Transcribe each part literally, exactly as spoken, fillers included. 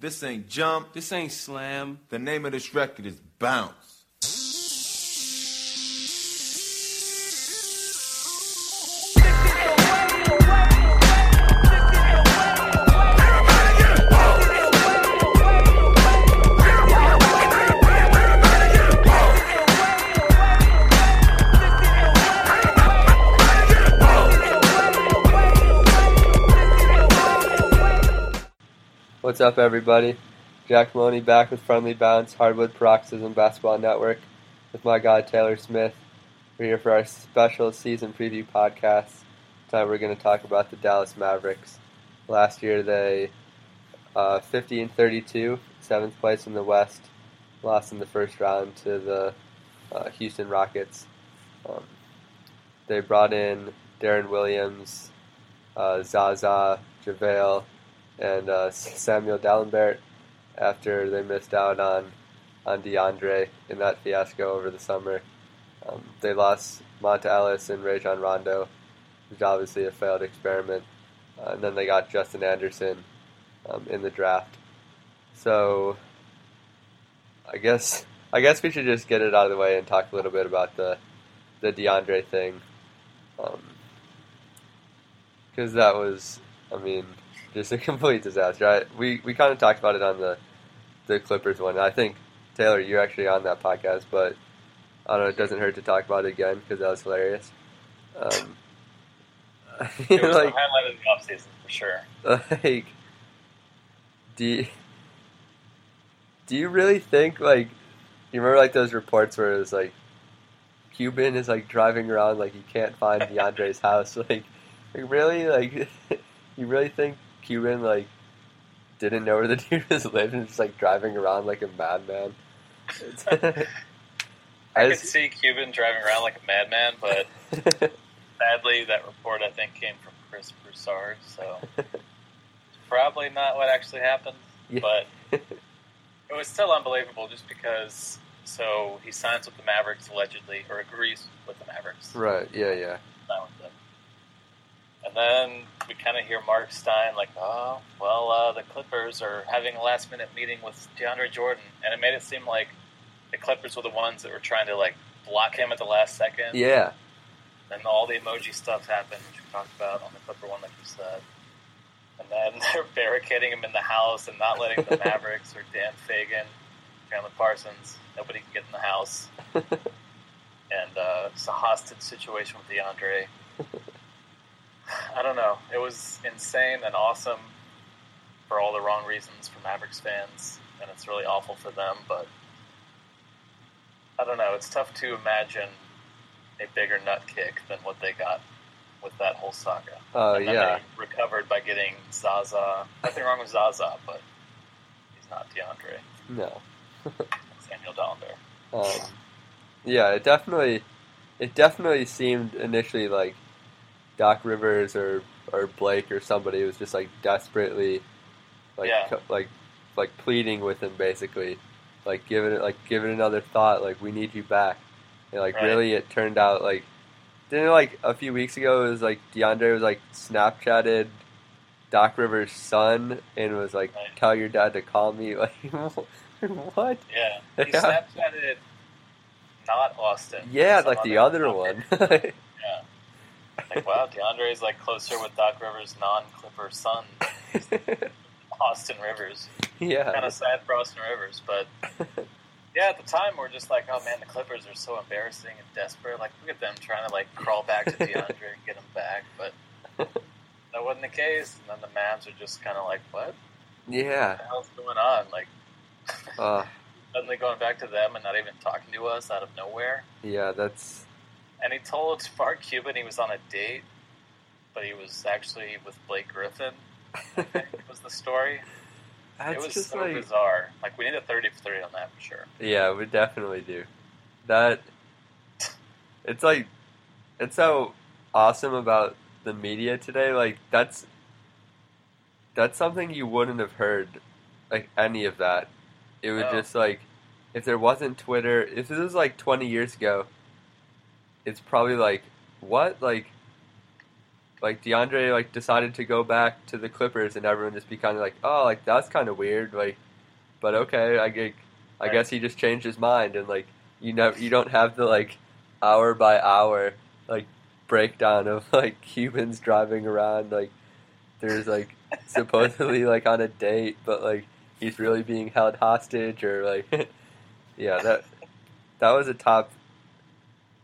This ain't Jump. This ain't Slam. The name of this record is Bounce. What's up, everybody? Jack Maloney back with Friendly Bounce, Hardwood Paroxysm Basketball Network, with my guy Taylor Smith. We're here for our special season preview podcast. Tonight we're going to talk about the Dallas Mavericks. Last year they uh, fifty and thirty-two, seventh place in the West, lost in the first round to the uh, Houston Rockets. Um, they brought in Deron Williams, uh, Zaza, JaVale, and uh, Samuel Dalembert after they missed out on on DeAndre in that fiasco over the summer. Um, they lost Monta Ellis and Rajon Rondo, which is obviously a failed experiment. Uh, and then they got Justin Anderson um, in the draft. So I guess I guess we should just get it out of the way and talk a little bit about the, the DeAndre thing. Because um, that was, I mean... just a complete disaster. I, we we kind of talked about it on the the Clippers one. I think, Taylor, you're actually on that podcast, but I don't know, it doesn't hurt to talk about it again because that was hilarious. Um, it was like, the highlight of the offseason, for sure. Like, do you, do you really think, like, you remember, like, those reports where it was, like, Cuban is, like, driving around, like, he can't find DeAndre's house? Like, like, really? Like, you really think Cuban, like, didn't know where the dude was living and just, like, driving around like a madman? I, I just... could see Cuban driving around like a madman, but sadly that report, I think, came from Chris Broussard, so probably not what actually happened, yeah. But it was still unbelievable just because, so he signs with the Mavericks, allegedly, or agrees with the Mavericks. Right, yeah, yeah. Not with them. And then we kind of hear Mark Stein like, oh, well, uh, the Clippers are having a last-minute meeting with DeAndre Jordan. And it made it seem like the Clippers were the ones that were trying to, like, block him at the last second. Yeah. And all the emoji stuff happened, which we talked about on the Clipper one, like you said. And then they're barricading him in the house and not letting the Mavericks or Dan Fagan, Chandler Parsons, nobody can get in the house. And uh, it's a hostage situation with DeAndre. I don't know. It was insane and awesome for all the wrong reasons for Mavericks fans, and it's really awful for them, but I don't know. It's tough to imagine a bigger nut kick than what they got with that whole saga. Oh, uh, yeah. They recovered by getting Zaza. Nothing wrong with Zaza, but he's not DeAndre. No. Samuel Dalembert. Um, yeah, it definitely, it definitely seemed initially like Doc Rivers or, or Blake or somebody was just like desperately, like yeah. co- like like pleading with him basically, like give it like give it another thought, like we need you back, and like right. Really it turned out like didn't it, like a few weeks ago it was like DeAndre was like Snapchatted Doc Rivers' son and was like right. Tell your dad to call me like what? Yeah, he yeah. Snapchatted not Austin. Yeah, like the other one. Like, wow, DeAndre's, like, closer with Doc Rivers' non-Clipper son, Austin Rivers. Yeah. Kind of sad for Austin Rivers, but, yeah, at the time, we're just like, oh, man, the Clippers are so embarrassing and desperate. Like, look at them trying to, like, crawl back to DeAndre and get him back, but that wasn't the case. And then the Mavs are just kind of like, what? Yeah. What the hell's going on? Like, uh, suddenly going back to them and not even talking to us out of nowhere. Yeah, that's... And he told Mark Cuban he was on a date, but he was actually with Blake Griffin, I think was the story. That's it was just so like, bizarre. Like, we need a thirty for thirty on that for sure. Yeah, we definitely do. That, it's like, it's so awesome about the media today. Like, that's, that's something you wouldn't have heard, like, any of that. It would no. just, like, if there wasn't Twitter, if this was, like, twenty years ago, it's probably, like, what? Like, like, DeAndre, like, decided to go back to the Clippers, and everyone just be kind of like, oh, like, that's kind of weird, like, but okay, I, I, I right. guess he just changed his mind, and, like, you know, you don't have the, like, hour-by-hour, like, breakdown of, like, Cubans driving around, like, there's, like, supposedly, like, on a date, but, like, he's really being held hostage, or, like, yeah, that, that was a top,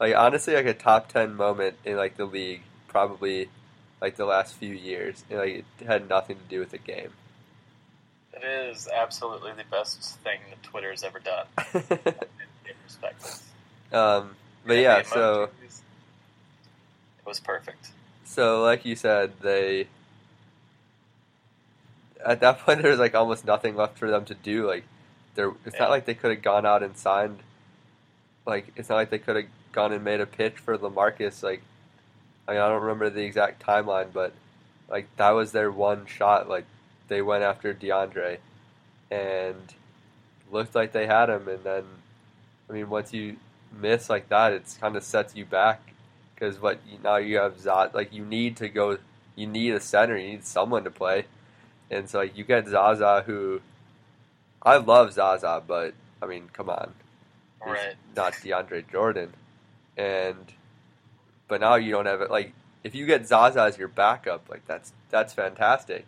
like, honestly, like, a top ten moment in, like, the league, probably, like, the last few years. And, like, it had nothing to do with the game. It is absolutely the best thing that Twitter has ever done. in, in perspective. Um, but, and yeah, so... It was perfect. So, like you said, they... At that point, there was, like, almost nothing left for them to do. Like, there, it's yeah. not like they could have gone out and signed... Like, it's not like they could have gone and made a pitch for LaMarcus, like... I mean, I don't remember the exact timeline, but, like, that was their one shot. Like, they went after DeAndre and looked like they had him. And then, I mean, once you miss like that, it kind of sets you back because what you, now you have Zaza. Like, you need to go, you need a center, you need someone to play. And so, like, you get Zaza, who I love Zaza, but, I mean, come on. Right. He's not DeAndre Jordan. And... But now you don't have it. Like, if you get Zaza as your backup, like, that's that's fantastic.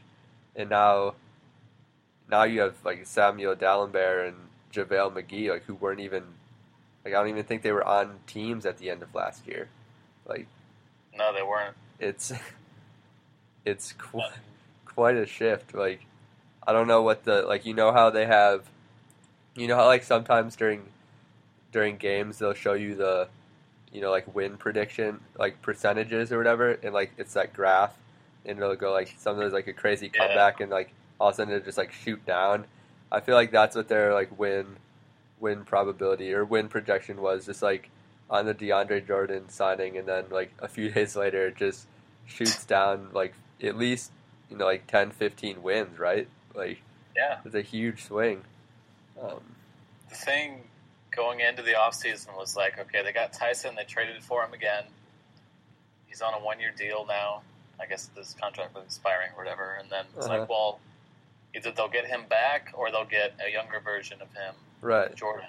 And now now you have, like, Samuel Dalembert and JaVale McGee, like, who weren't even, like, I don't even think they were on teams at the end of last year. Like, no, they weren't. It's it's qu- yeah. quite a shift. Like, I don't know what the, like, you know how they have, you know how, like, sometimes during during games they'll show you the, you know, like, win prediction, like, percentages or whatever, and, like, it's that graph, and it'll go, like, sometimes, like, a crazy comeback, yeah. and, like, all of a sudden it'll just, like, shoot down. I feel like that's what their, like, win win probability or win projection was, just, like, on the DeAndre Jordan signing, and then, like, a few days later it just shoots down, like, at least, you know, like, ten, fifteen wins, right? Like, yeah. It's a huge swing. Um, the thing... Going into the offseason was like, okay, they got Tyson, they traded for him again. He's on a one-year deal now. I guess this contract was expiring or whatever. And then it's uh-huh. like, well, either they'll get him back or they'll get a younger version of him, right? Jordan.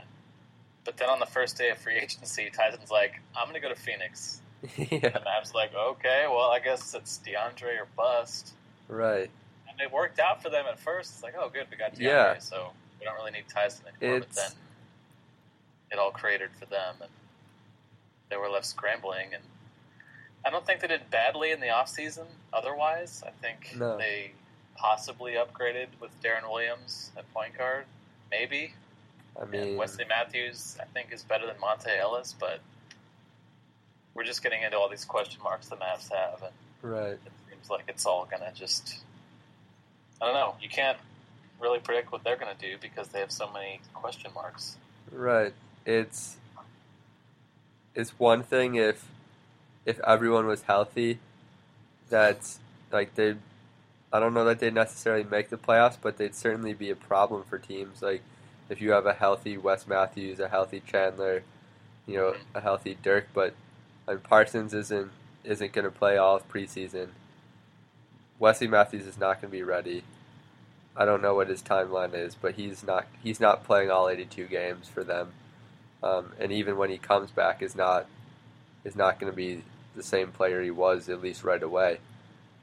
But then on the first day of free agency, Tyson's like, I'm going to go to Phoenix. yeah. And I was like, okay, well, I guess it's DeAndre or bust. Right. And it worked out for them at first. It's like, oh, good, we got DeAndre, yeah. so we don't really need Tyson anymore. It's... But then... It all cratered for them, and they were left scrambling. And I don't think they did badly in the offseason otherwise. I think no. they possibly upgraded with Deron Williams at point guard, maybe. I mean, and Wesley Matthews, I think, is better than Monta Ellis, but we're just getting into all these question marks the Mavs have. And right. it seems like it's all going to just... I don't know. You can't really predict what they're going to do because they have so many question marks. Right. It's it's one thing if if everyone was healthy, that's like they, I don't know that they necessarily make the playoffs, but they'd certainly be a problem for teams. Like if you have a healthy Wes Matthews, a healthy Chandler, you know, a healthy Dirk, but like, Parsons isn't isn't going to play all of preseason. Wesley Matthews is not going to be ready. I don't know what his timeline is, but he's not he's not playing all eighty-two games for them, um, and even when he comes back, is not is not going to be the same player he was, at least right away.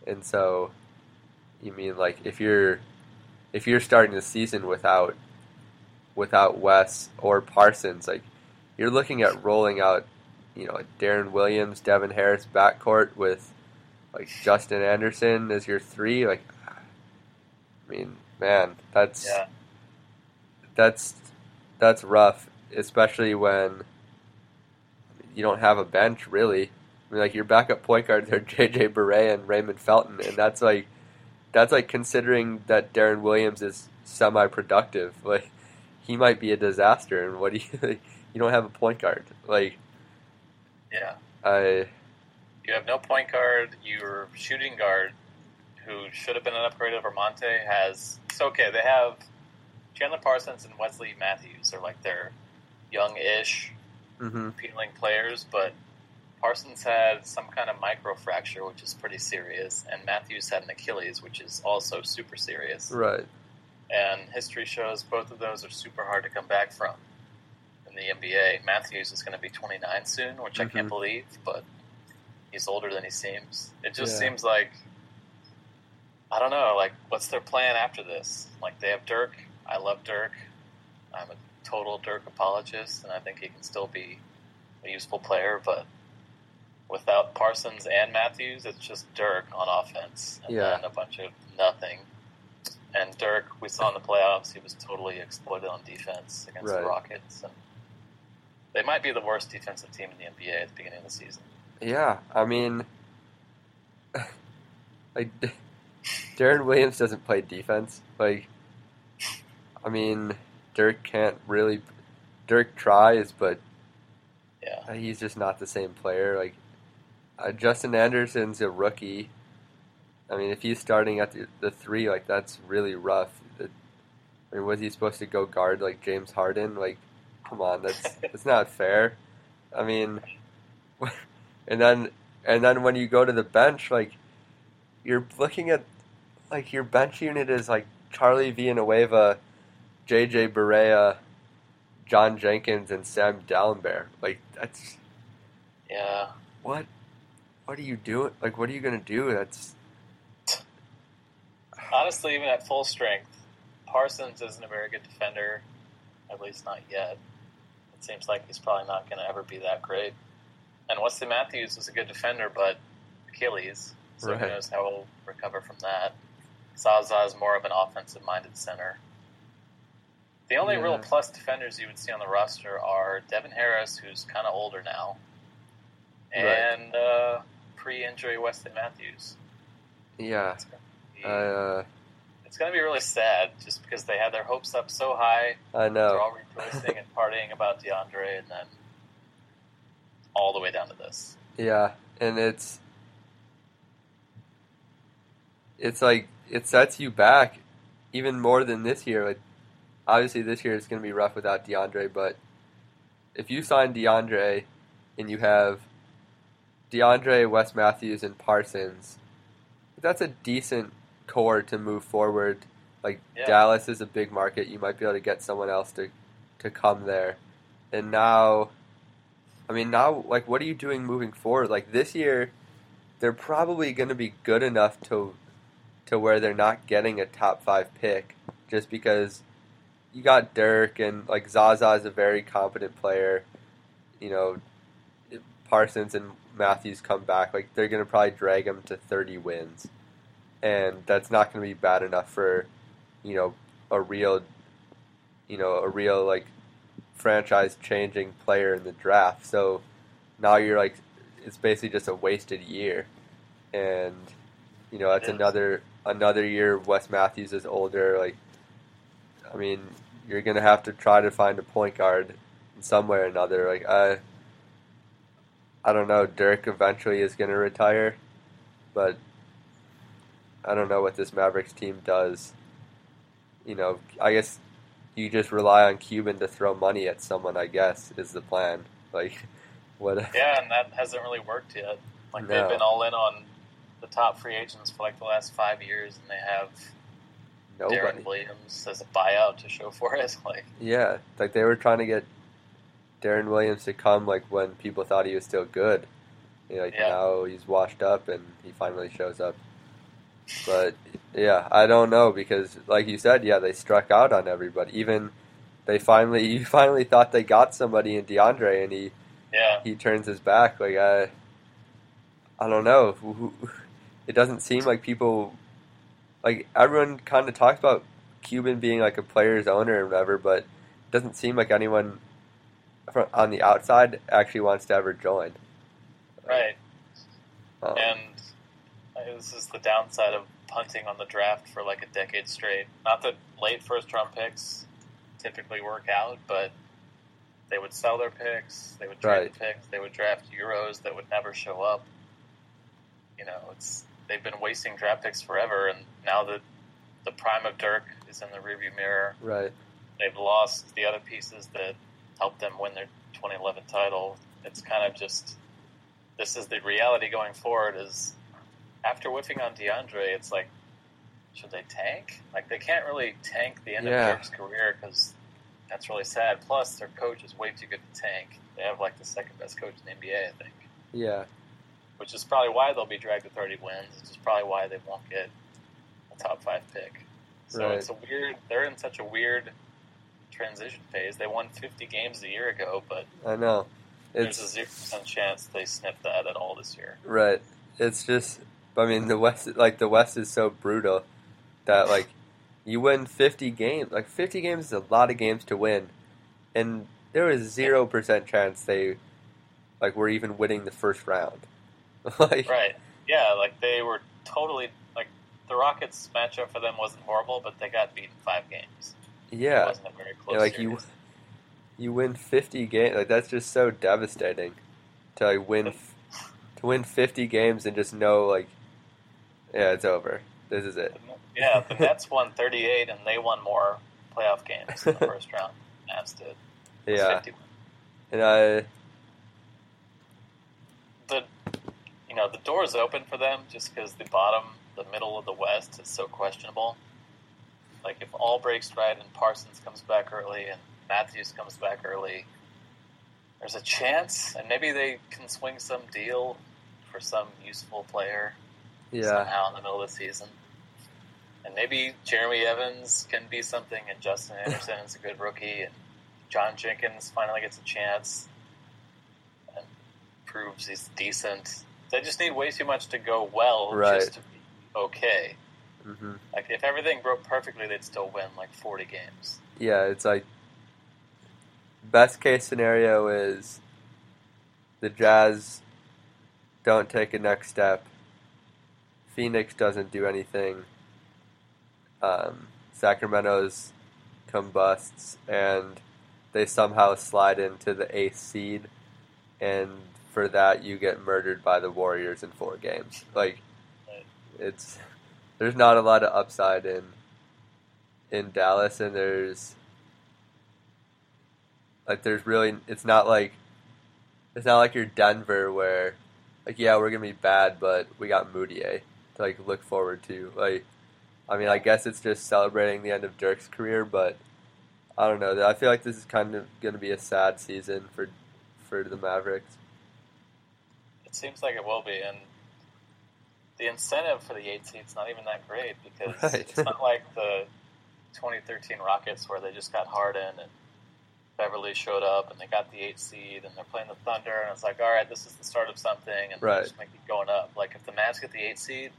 And so, you mean like if you're if you're starting the season without without Wes or Parsons, like you're looking at rolling out, you know, like Deron Williams, Devin Harris backcourt with like Justin Anderson as your three, like. I mean, man, that's yeah. that's that's rough, especially when you don't have a bench, really. I mean, like, your backup point guards are J J. Barea and Raymond Felton, and that's like, that's like considering that Deron Williams is semi-productive. Like, he might be a disaster, and what do you, like, you don't have a point guard. Like, yeah, I. You have no point guard. Your shooting guard, who should have been an upgrade over Monte, has. It's okay. They have Chandler Parsons and Wesley Matthews are like their young-ish, mm-hmm. appealing players, but Parsons had some kind of microfracture, which is pretty serious, and Matthews had an Achilles, which is also super serious. Right. And history shows both of those are super hard to come back from in the N B A. Matthews is going to be twenty-nine soon, which mm-hmm. I can't believe, but he's older than he seems. It just yeah. seems like, I don't know, like, what's their plan after this? Like, they have Dirk. I love Dirk. I'm a total Dirk apologist, and I think he can still be a useful player, but without Parsons and Matthews, it's just Dirk on offense and yeah. then a bunch of nothing. And Dirk, we saw in the playoffs, he was totally exploited on defense against right. the Rockets. And they might be the worst defensive team in the N B A at the beginning of the season. Yeah, I mean, like, Deron Williams doesn't play defense. Like, I mean, Dirk can't really. Dirk tries, but yeah. he's just not the same player. Like, uh, Justin Anderson's a rookie. I mean, if he's starting at the, the three, like, that's really rough. It, I mean, was he supposed to go guard, like, James Harden? Like, come on, that's that's not fair. I mean, and then and then when you go to the bench, like, you're looking at, like, your bench unit is, like, Charlie Villanueva, J J. Barea, John Jenkins, and Sam Dalembert. Like, that's... Yeah. What? What are you doing? Like, what are you going to do? That's... Honestly, even at full strength, Parsons isn't a very good defender. At least not yet. It seems like he's probably not going to ever be that great. And Wesley Matthews is a good defender, but Achilles. So right. who knows how he'll recover from that. Zaza is more of an offensive-minded center. The only yeah. real plus defenders you would see on the roster are Devin Harris, who's kind of older now, and right. uh, pre-injury Wesley Matthews. Yeah. It's going to be, uh, it's going to be really sad just because they had their hopes up so high. I know. They're all rejoicing and partying about DeAndre, and then all the way down to this. Yeah, and it's it's like it sets you back even more than this year. Like, obviously, this year it's going to be rough without DeAndre, but if you sign DeAndre and you have DeAndre, Wes Matthews, and Parsons, that's a decent core to move forward. Like, yeah. Dallas is a big market. You might be able to get someone else to, to come there. And now, I mean, now, like, what are you doing moving forward? Like, this year, they're probably going to be good enough to to where they're not getting a top-five pick just because... You got Dirk, and, like, Zaza is a very competent player. You know, Parsons and Matthews come back. Like, they're going to probably drag them to thirty wins. And that's not going to be bad enough for, you know, a real, you know, a real, like, franchise-changing player in the draft. So now you're, like, it's basically just a wasted year. And, you know, that's another, another year Wes Matthews is older, like, I mean, you're going to have to try to find a point guard in some way or another. Like, I, I don't know, Dirk eventually is going to retire, but I don't know what this Mavericks team does. You know, I guess you just rely on Cuban to throw money at someone, I guess, is the plan. Like, what? Yeah, and that hasn't really worked yet. Like, no. They've been all in on the top free agents for, like, the last five years, and they have... Nobody. Deron Williams has a buyout to show for it. Like, yeah, like they were trying to get Deron Williams to come like when people thought he was still good. You know, like yeah. now he's washed up and he finally shows up. But yeah, I don't know because like you said, yeah, they struck out on everybody. Even they finally, you finally thought they got somebody in DeAndre, and he yeah. he turns his back. Like I, I don't know. It doesn't seem like people. Like, everyone kind of talks about Cuban being, like, a player's owner or whatever, but it doesn't seem like anyone from, on the outside actually wants to ever join. Right. Um, and this is the downside of hunting on the draft for like a decade straight. Not that late first-round picks typically work out, but they would sell their picks, they would trade right. the picks, they would draft Euros that would never show up. You know, it's they've been wasting draft picks forever, and now that the prime of Dirk is in the rearview mirror, right? They've lost the other pieces that helped them win their twenty eleven title. It's kind of just, this is the reality going forward is after whiffing on DeAndre, it's like, should they tank? Like, they can't really tank the end yeah. of Dirk's career because that's really sad. Plus, their coach is way too good to tank. They have, like, the second-best coach in the N B A, I think. Yeah. Which is probably why they'll be dragged to thirty wins. Which is probably why they won't get a top-five pick. So right. it's a weird – they're in such a weird – transition phase. They won fifty games a year ago, but I know it's, there's a zero percent chance they snip that at all this year. Right. It's just, I mean, the West, like the West, is so brutal that like you win fifty games. Like fifty games is a lot of games to win, and there is zero percent chance they like were even winning the first round. Like right. Yeah. Like they were totally like the Rockets matchup for them wasn't horrible, but they got beaten five games. Yeah, it wasn't a very close yeah, like series. you, you win fifty games. Like that's just so devastating to like, win to win fifty games and just know like, yeah, it's over. This is it. Yeah, the Nets won thirty-eight, and they won more playoff games in the first round. Mavs did. It yeah, fifty-one. And I, the, you know, the door is open for them just because the bottom, the middle of the West is so questionable. Like, if all breaks right and Parsons comes back early and Matthews comes back early, there's a chance. And maybe they can swing some deal for some useful player yeah. somehow in the middle of the season. And maybe Jeremy Evans can be something, and Justin Anderson is a good rookie, and John Jenkins finally gets a chance and proves he's decent. They just need way too much to go well right. just to be okay. Mm-hmm. Like, if everything broke perfectly, they'd still win, like, forty games. Yeah, it's like, best case scenario is the Jazz don't take a next step, Phoenix doesn't do anything, um, Sacramento's combusts, and they somehow slide into the eighth seed, and for that you get murdered by the Warriors in four games. Like, right. it's... There's not a lot of upside in in Dallas, and there's like there's really it's not like it's not like you're Denver where like yeah we're gonna be bad but we got Moutier to like look forward to. Like I mean I guess it's just celebrating the end of Dirk's career, but I don't know. I feel like this is kind of gonna be a sad season for for the Mavericks. It seems like it will be, and the incentive for the eight seed is not even that great because right. it's not like the twenty thirteen Rockets where they just got Harden and Beverly showed up and they got the eight seed and they're playing the Thunder and it's like, all right, this is the start of something and right. they just might keep going up. Like if the Mavs get the eight seed,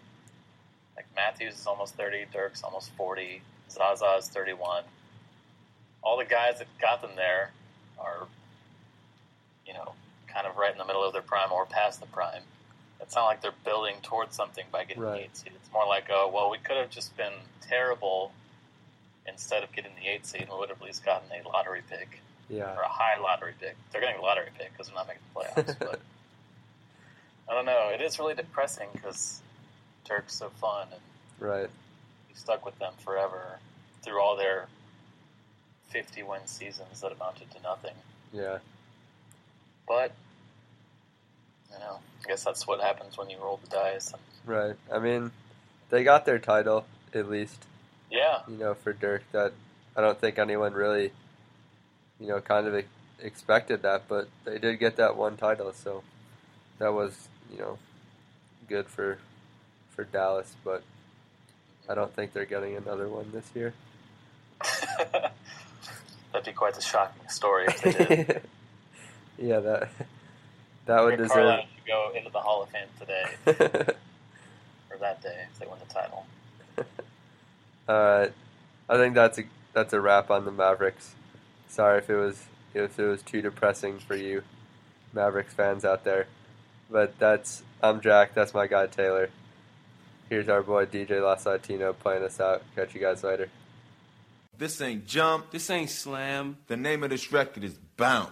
like Matthews is almost thirty, Dirk's almost forty, Zaza is thirty-one. All the guys that got them there are, you know, kind of right in the middle of their prime or past the prime. It's not like they're building towards something by getting right. the eight seed. It's more like, oh, well, we could have just been terrible instead of getting the eight seed, and we would have at least gotten a lottery pick yeah. or a high lottery pick. They're getting a lottery pick because they're not making the playoffs. But I don't know. It is really depressing because Dirk's so fun, and right. you stuck with them forever through all their fifty-win seasons that amounted to nothing. Yeah, but. You know, I guess that's what happens when you roll the dice. Right. I mean, they got their title, at least. Yeah. You know, for Dirk, that I don't think anyone really, you know, kind of expected that, but they did get that one title, so that was, you know, good for for Dallas, but I don't think they're getting another one this year. That'd be quite a shocking story if they did. yeah, that... That would deserve. Carlisle should go into the Hall of Fame today, or that day if they win the title. All right, I think that's a that's a wrap on the Mavericks. Sorry if it was if it was too depressing for you, Mavericks fans out there, but that's I'm Jack. That's my guy Taylor. Here's our boy D J Lasatino playing us out. Catch you guys later. This ain't jump. This ain't slam. The name of this record is Bounce.